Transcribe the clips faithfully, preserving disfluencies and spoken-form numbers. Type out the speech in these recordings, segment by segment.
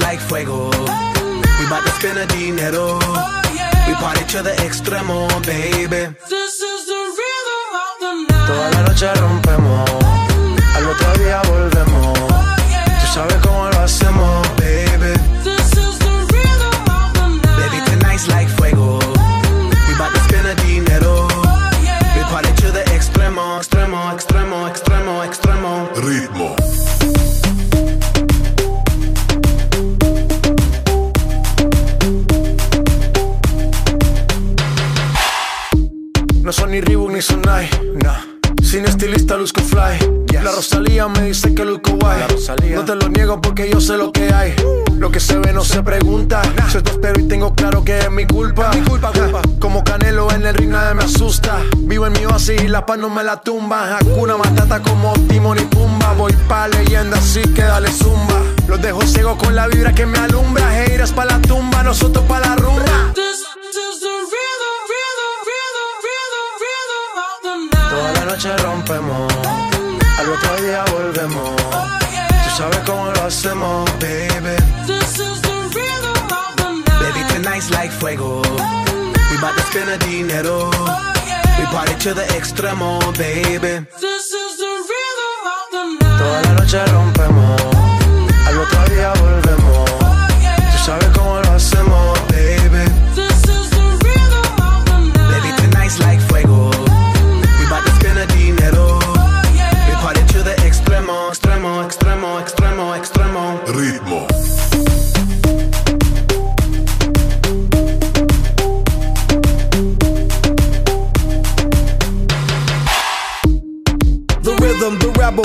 like fuego. We bout to spend a dinero. We party to the extremo, baby. This is the rhythm of the night. Toda la noche rompemos, al otro día volvemos. Tú sabes cómo lo hacemos, baby. This is the rhythm of the night. Baby, tonight's like fuego. We bout to spend a dinero. We party to the extremo, extremo, extremo, extremo, extremo. Ritmo. No son ni Reebok ni son Nike, nah. Sin estilista luzco fly, yes. La Rosalía me dice que luzco guay. No te lo niego porque yo sé lo que hay. uh, Lo que se ve no se pregunta, nah. Soy tostero y tengo claro que es mi culpa, es mi culpa, culpa. Como Canelo en el ring nadie me asusta. Vivo en mi oasis y la paz no me la tumba. Hakuna Matata como Timon y Pumba. Voy pa' leyenda así que dale zumba. Los dejo ciego con la vibra que me alumbra. Heiras pa' la tumba, nosotros pa' la rumba. Toda la noche rompemos, al otro día volvemos. Tú sabes cómo lo hacemos, baby. This is the rhythm of the night. Baby, tonight's like fuego. We bout to spend a dinero. We party to the extremo, baby. This is the rhythm of the night. Toda la noche rompemos, al otro día volvemos. Tú sabes cómo lo hacemos, baby. This is the rhythm of the night. Baby, tonight's like fuego. Extremo, extremo, extremo, extremo. Ritmo. The rhythm, the rebel.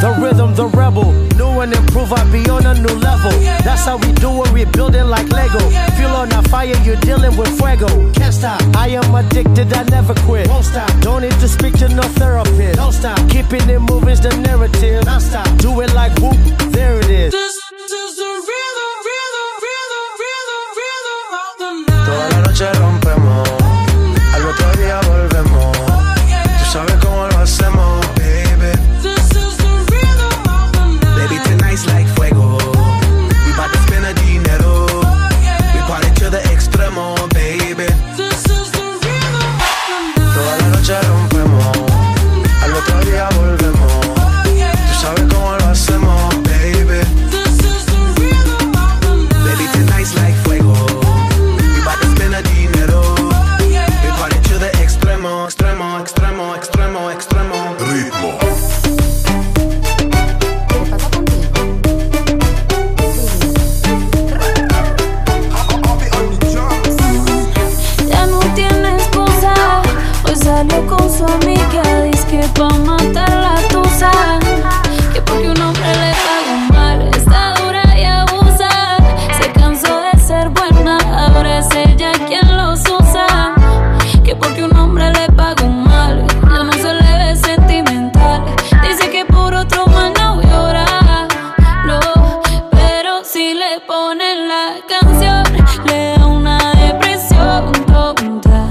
The rhythm, the rebel. New and improve, I be on a new level. That's how we do it, we building like Lego. Fuel on a fire, you're dealing with fuego. Can't stop, I am addicted, I never quit. Won't stop, don't need to speak to no therapist. Don't stop, keeping it moving's the narrative. Don't stop, do it like whoop, there it is. This is the rhythm, rhythm, rhythm, rhythm, rhythm of the night. Toda la noche rompemos, al otro día volvemos. Tú sabes cómo lo hacemos, baby. Like fuego, we bout to spend a dinero. We party to the extremo, baby. This is the rhythm of the night. Toda la noche rompemos, al otro día volvemos. Tú sabes cómo lo hacemos, baby. This is the rhythm of the night. Baby, tonight's like fuego. We bout to spend a dinero. We party to the extremo, extremo, extremo, extremo, extremo. Ritmo. Salió con su amiga, dice que pa' matar la tusa, que porque un hombre le pagó mal, está dura y abusa. Se cansó de ser buena, ahora es ella quien los usa. Que porque un hombre le pagó mal, ya no se le ve sentimental. Dice que por otro mal no llora, no, pero si le ponen la canción, le da una depresión tonta.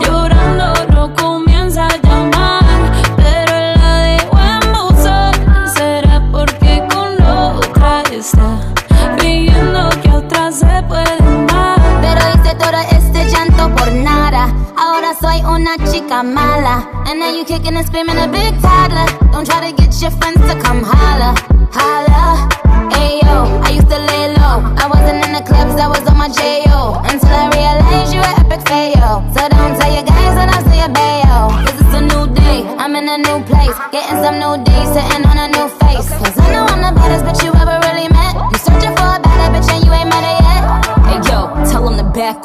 Llorando no comienza a llamar, pero la dejo abusar. Será porque con la otra está viendo que otras se pueden dar. Pero hice todo este llanto por nada. Ahora soy una chica mala. And now you kicking and screaming a big toddler. Don't try to get your friends to come holla, holla. Ayo, I used to lay low. I wasn't in the clubs, I was on my J O until I realized you were epic fail. So don't tell your guys when I say a bayo. Cause it's a new day, I'm in a new place, getting some new days, sitting on a new face. Cause I know I'm the baddest bitch you ever really met. You searching for a better bitch and you ain't met her yet. Hey yo, tell him to back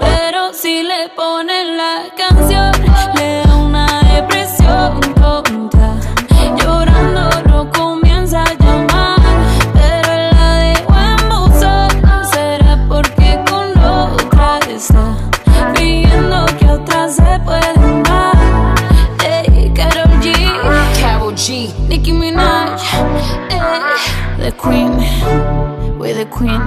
pero si le ponen la canción le da una depresión tonta. Llorando no comienza a llamar, pero la dejo en buzón. Será porque con otra está pidiendo que otras se pueden dar. Hey, Karol G, Karol G, Nicki Minaj, hey, the Queen, we're the Queen.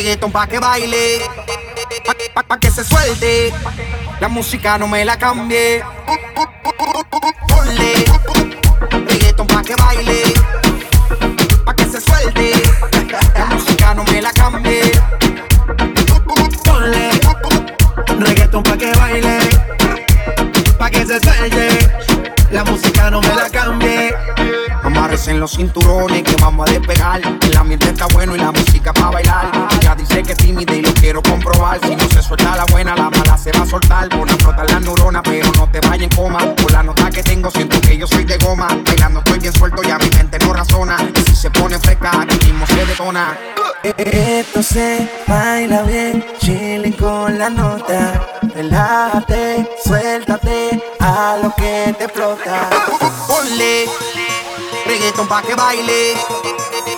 Regueton pa' que baile, pa, pa, pa' que se suelte, la música no me la cambie. Ponle regueton pa' que baile, pa' que se suelte, la música no me la cambie. Ponle regueton pa' que baile, pa' que se suelte, la música no me la cambie. En los cinturones que vamos a despegar. El ambiente está bueno y la música pa' bailar. Ella dice que es tímida y lo quiero comprobar. Si no se suelta la buena, la mala se va a soltar. Pon a frotar las neuronas, pero no te vayas en coma. Por la nota que tengo siento que yo soy de goma. Bailando estoy bien suelto, ya mi gente no razona. Y si se pone fresca, aquí mismo se detona. Esto se baila bien, chilling con la nota. Relájate, suéltate a lo que te flota. Ponle regueton pa' que baile,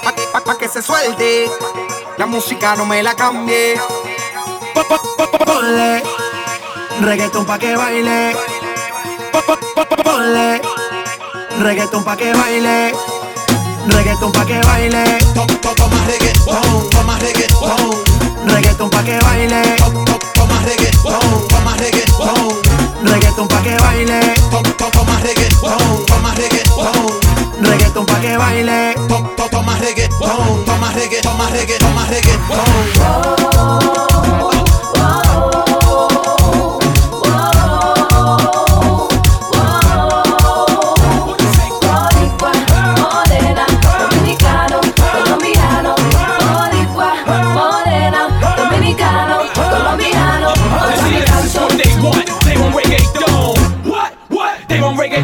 pa', pa', pa' que se suelte, la música no me la cambie. Po, po, po, po, ponle regueton pa' que baile, po, po, po, po, ponle regueton pa' que baile, regueton pa' que baile, to, to, toma regueton, toma regueton, regueton pa' que baile, to, to, toma regueton, toma regueton, regueton pa' que baile, to, to, toma regueton, toma regueton. Reggaeton pa' que baile, to, to, toma reggaeton. on my reggae, on my reggae, on my reggae.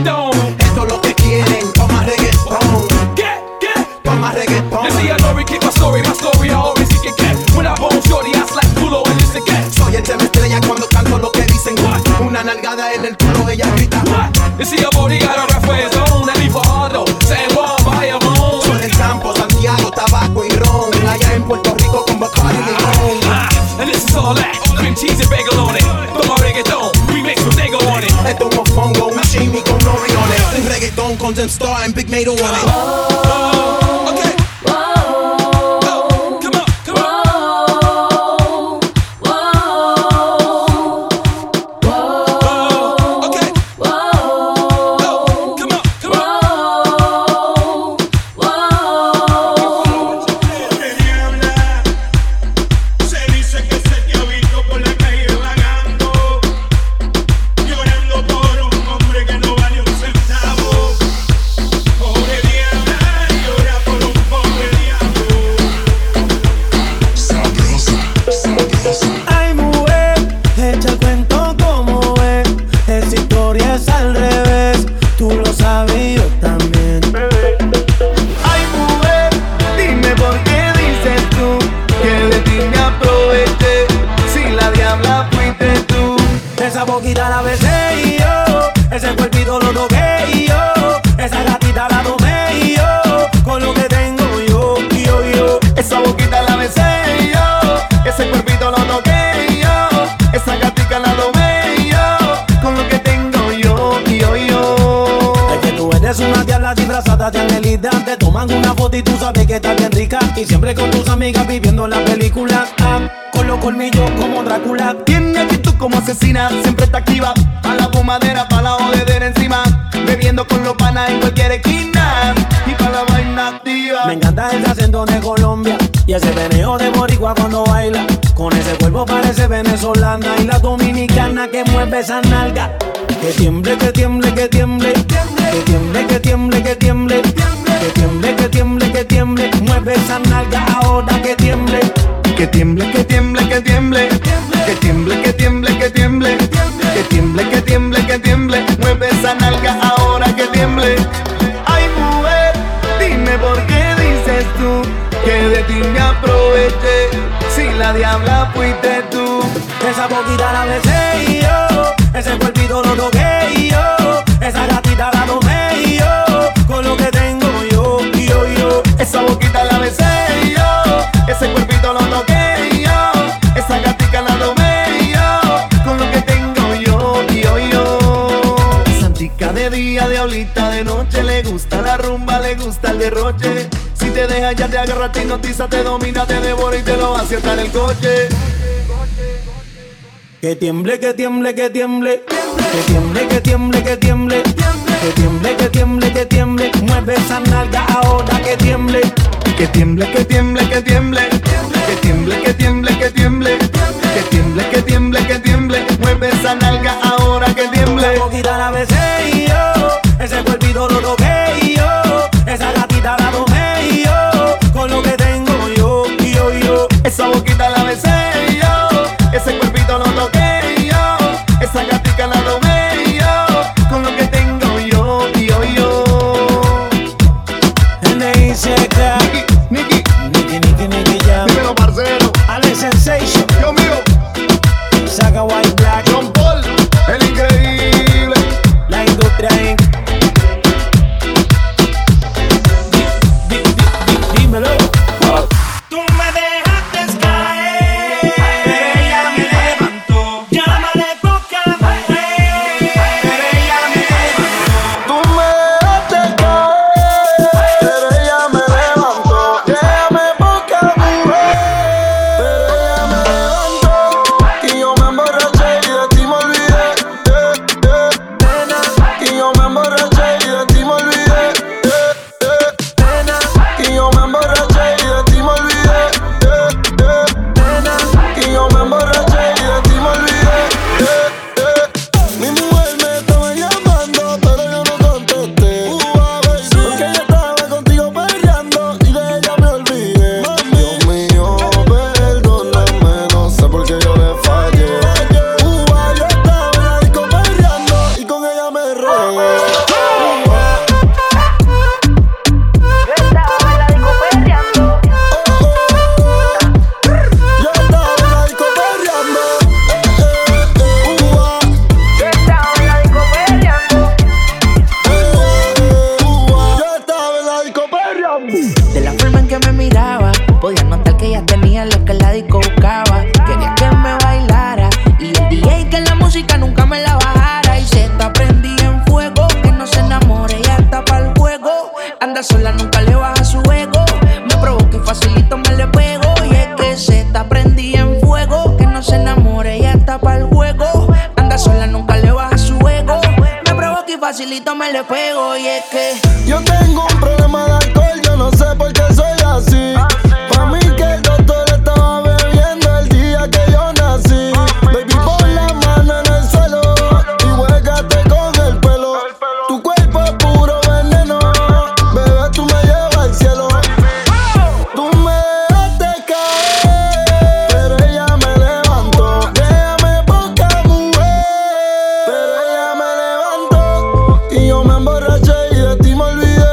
Esto es lo que quieren, toma reggaeton. Get, get, toma reggaeton. They see I know we keep my story, my story I always seek and get. When I bone shorty, I slap culo and listen get. Soy el tema estrella cuando canto lo que dicen. What? Una nalgada en el culo, ella grita. What? They see a body got a rap for his own. And leave for Ardo, San Juan, Bayamón. Son el campo, Santiago, tabaco y ron. Allá en Puerto Rico con Bacardi y limón. Ah, ah, and this is all that. Cream cheese and bagel on it. Toma reggaeton, we make some Tego on it. Esto es mofongo, un shimmy con no. Reggaeton, condensed star, and big made on it. Oh. De Angelita, te toman una foto y tú sabes que estás bien rica. Y siempre con tus amigas viviendo las películas. Ah, con los colmillos como Drácula. Tiene actitud como asesina, siempre está activa. A la fumadera, pa' la jodedera encima. Bebiendo con los panas en cualquier esquina. Y pa' la vaina activa. Me encanta ese acento de Colombia. Y ese veneo de boricua cuando baila. Con ese cuerpo parece venezolana. Y la dominicana que mueve esa nalga. Que tiemble, que tiemble, que tiemble. Que tiemble, que tiemble, que tiemble. Que tiemble, que tiemble, que tiemble. Mueve esa nalga ahora que tiemble. Que tiemble, que tiemble, que tiemble. Que tiemble, que tiemble, que tiemble. Que tiemble, que tiemble, que tiemble. Mueve esa nalga ahora que tiemble. Ay mujer, dime por qué dices tú que de ti me aproveché. Si la diabla fuiste tú. Esa boquita la besé yo. Ese cuerpito lo toqué yo. Esa gatita la tomé yo. Con lo que tengo yo, yo, yo. Esa boquita la besé yo. Ese cuerpito lo toqué yo. Esa gatita la tomé yo. Con lo que tengo yo, yo, yo. Santica de día, diablita de noche. Le gusta la rumba, le gusta el derroche. Si te deja ya te agarra, te hipnotiza, te domina, te devora y te lo hace hasta en el coche. Que tiemble, que tiemble, que tiemble. Que tiemble, que tiemble, que tiemble. Que tiemble, que tiemble, que tiemble. Mueve esa nalga ahora que tiemble. Que tiemble, que tiemble, que tiemble. Que tiemble, que tiemble, que tiemble. Que tiemble, que tiemble, que tiemble. Mueve esa nalga ahora que tiemble. La boquita la besé yo. Ese cuerpito lo toqué yo. Esa gatita la tomé yo. Con lo que tengo yo, yo, yo. Esa boquita la besé yo. Ese cuerpito lo toqué. Esa gatica la tomé yo, con lo que tengo yo, yo, yo. And they said that Nicky, Nicky, Nicky, Nicky, Jam. Dímelo, parcero. Alex Sensation. Dios mío. Saga White Black. John Paul, el increíble. La industria Inc. Dímelo. Oh. Tú me dejaste caer. Y yo me emborraché y de ti me olvidé. facilito me le pego. Y es que yo tengo un problema de alcohol, yo no sé por qué soy así. Pa' mí que el doctor estaba bebiendo el día que yo nací. Baby, pon la mano en el suelo y huégate con el pelo. Tu cuerpo es puro veneno, bebé, tú me llevas al cielo. Tú me dejaste caer, pero ella me levantó. Déjame poca mujer, pero ella me levantó. Y yo me emborraché y de ti me olvidé.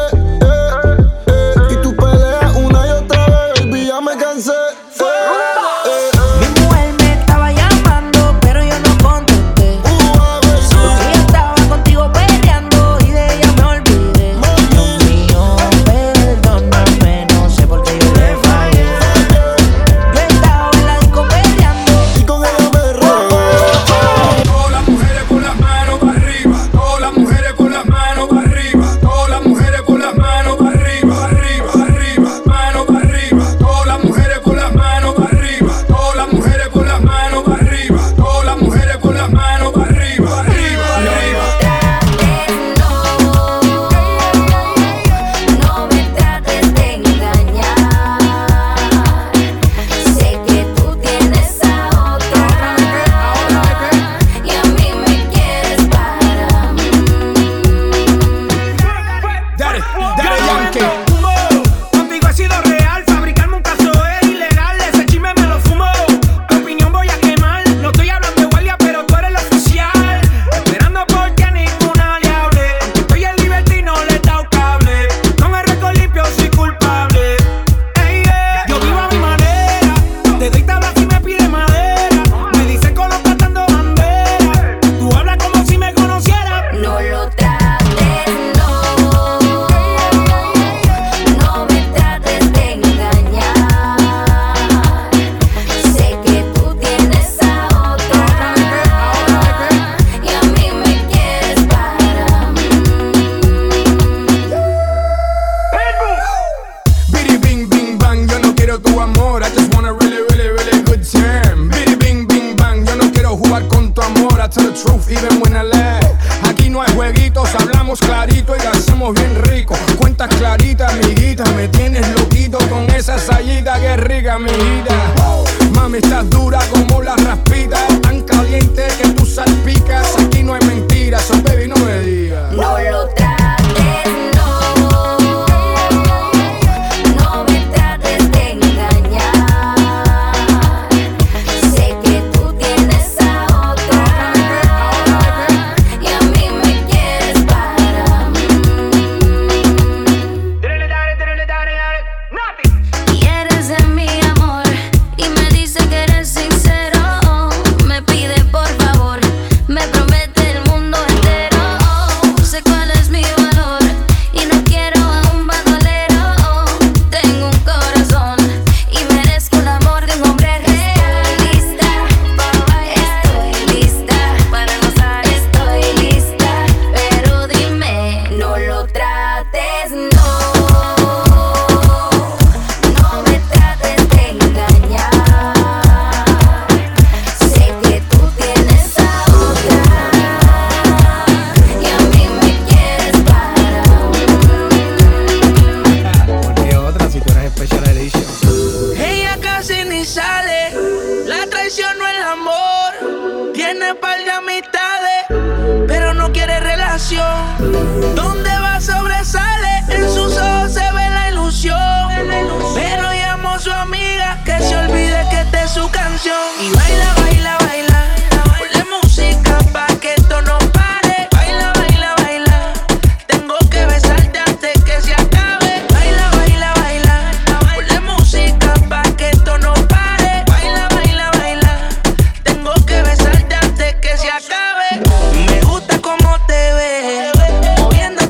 Me gusta cómo te ves, moviendo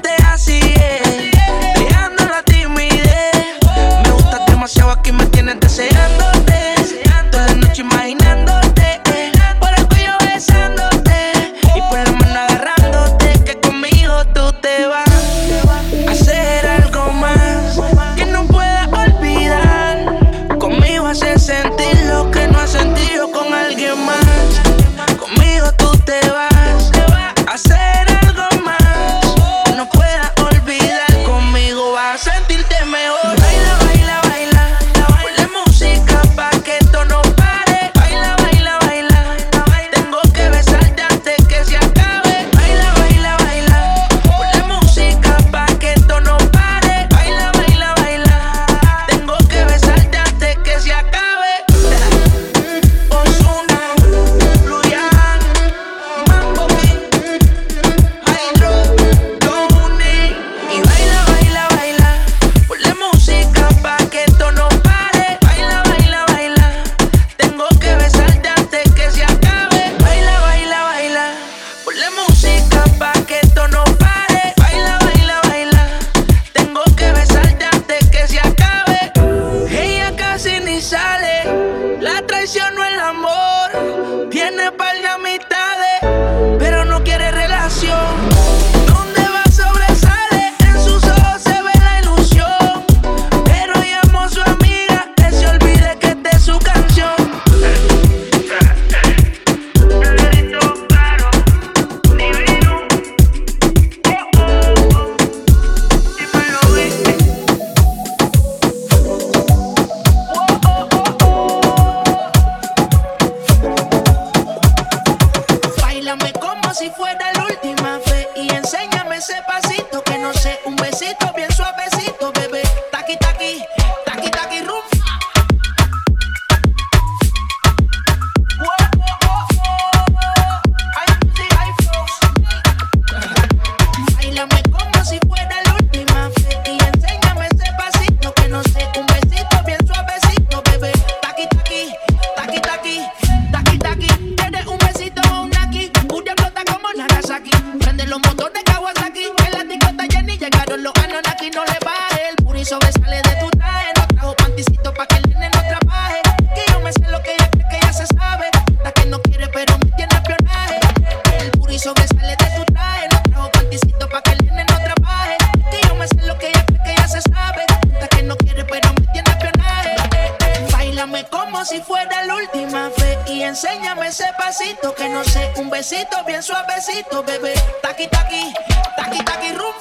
enséñame ese pasito que no sé, un besito bien suavecito, bebé. Taqui taqui, taqui taqui rum.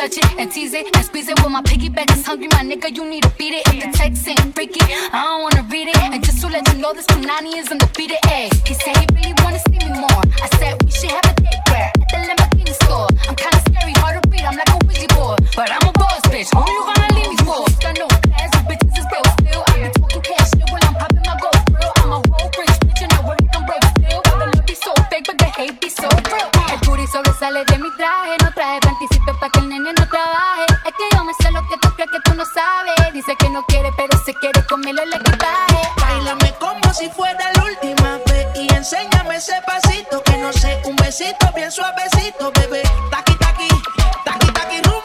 Touch it and tease it and squeeze it. Well, my piggyback is hungry, my nigga, you need to beat it. If the text ain't freaky, I don't wanna read it. And just to let you know, this Punani is undefeated. Ay, he said he really wanna see me more. I said we should have a date where at the Lamborghini store. I'm kinda scary, hard to beat, I'm like a Ouija board, but I'm a boss, bitch. Who you gonna leave me for? I know class of bitches is broke still. I been talking cash shit when I'm popping my gold grill. I'm a whole rich bitch and I work on broke still. The love be so fake, but the hate be so real. El booty solo sale de mi traje, no traje planticito pa' que el nene no trabaje. Es que yo me sé lo que tú crees que tú no sabes. Dice que no quiere, pero se quiere comerle el equipaje. Báilame como si fuera la última vez y enséñame ese pasito que no sé, un besito bien suavecito, bebé. Taqui, taqui, taqui, taqui, rum.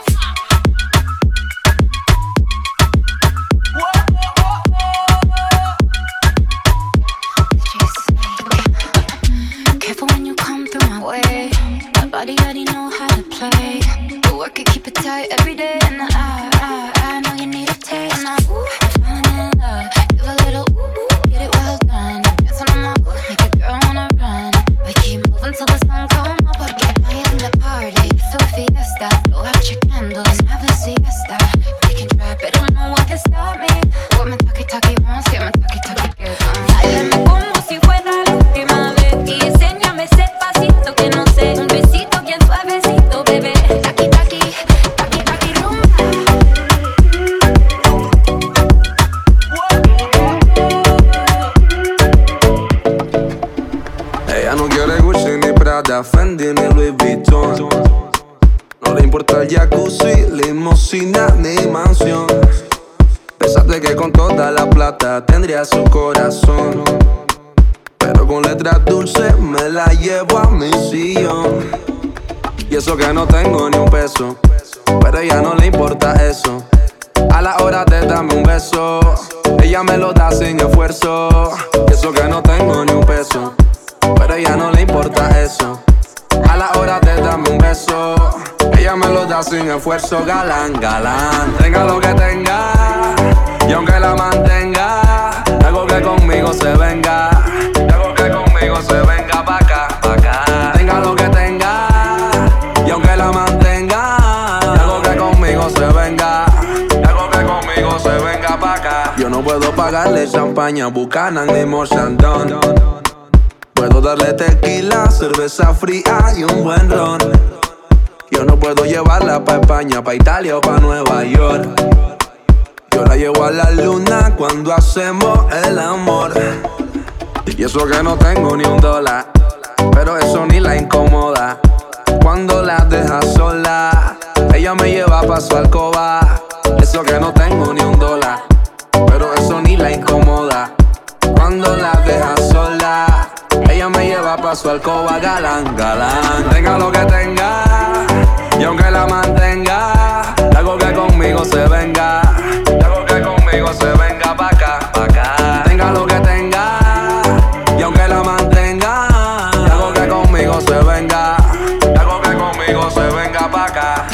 Careful when you come through my way. My body already know how to play. You work it, keep it tight every day. And I, I, I know you need a taste. And I, ooh, I'm falling in love. Give a little ooh, get it well done. Dancing on my ooh, make a girl wanna run. We keep moving till the sun come up. I get high in the party, it's a fiesta. Blow out your candles, have a siesta. They can try, but don't know what can stop me. What my talkie talkie wants, get my talkie talkie girl. Bailame como si fuera la última vez y enséñame ese pasito que no sé. Un besito bien suavecito, bebé. Taqui taqui, taqui taqui rum. Ella no quiere Gucci ni Prada, Fendi ni Louis Vuitton. No le importa el jacuzzi, limusina ni mansión. Pensaste que con toda la plata tendría su corazón, pero con letras dulces me la llevo a mi sillón. Y eso que no tengo ni un peso, pero a ella no le importa eso. A la hora de darme un beso, ella me lo da sin esfuerzo. Y eso que no tengo ni un peso, pero a ella no le importa eso. A la hora de darme un beso, ella me lo da sin esfuerzo. Galán, galán, tenga lo que tenga, y aunque la mantenga, hago que conmigo se venga. Conmigo se venga pa' acá, pa' acá. Tenga lo que tenga, y aunque la mantenga, hago que conmigo se venga. Hago que conmigo se venga pa' acá. Yo no puedo pagarle champaña, Buchanan ni Moët Chandon. Puedo darle tequila, cerveza fría y un buen ron. Yo no puedo llevarla pa' España, pa' Italia o pa' Nueva York. Yo la llevo a la luna cuando hacemos el amor. Y eso que no tengo ni un dólar, pero eso ni la incomoda. Cuando la deja sola, ella me lleva pa' su alcoba. Eso que no tengo ni un dólar, pero eso ni la incomoda. Cuando la deja sola, ella me lleva pa' su alcoba. Galán, galán, tenga lo que tenga, y aunque la mantenga, hago que conmigo se venga. Hago que conmigo se venga pa' acá, pa' acá. Tenga lo que tenga, y aunque la mantenga, hago que conmigo se venga. Hago que conmigo se venga pa' acá.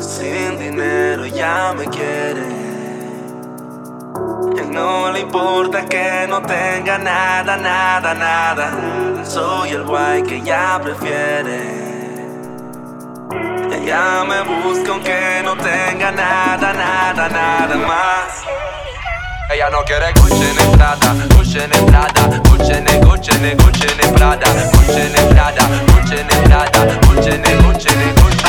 Sin dinero ya me quiere, ya no le importa que no tenga nada, nada, nada. Soy el guay que ya prefiere. Ella me busca aunque no tenga nada, nada, nada más. Ella no quiere Gucci ni Prada, Gucci ni Prada, Gucci ni Gucci ni Gucci ni Prada, Gucci ni Prada, Gucci ni Prada, Gucci ni Gucci ni Gucci.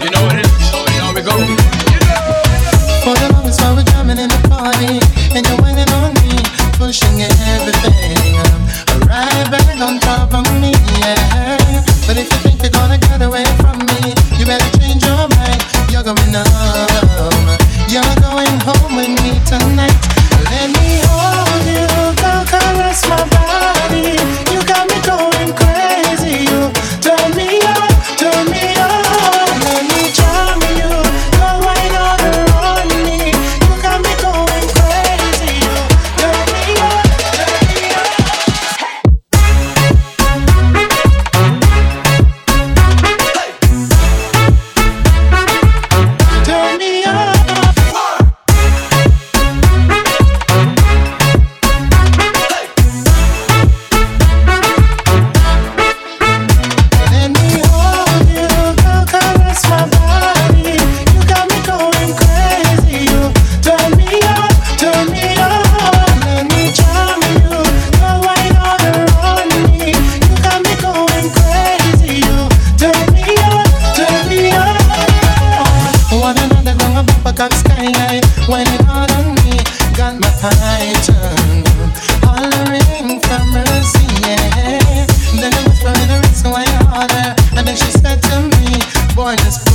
You know what it is? How we go? For the moments while we're jamming in the party, and you're waiting on me, pushing everything right back on top of me, yeah. But if you think you're gonna get away from me, you better change your mind. You're going home. You're going home with me tonight. Let me hold you, go, go. York skyline. When it all on me, got my high turn, hollering for mercy, yeah. Then I was for the reason why I order, and then she said to me, boy, this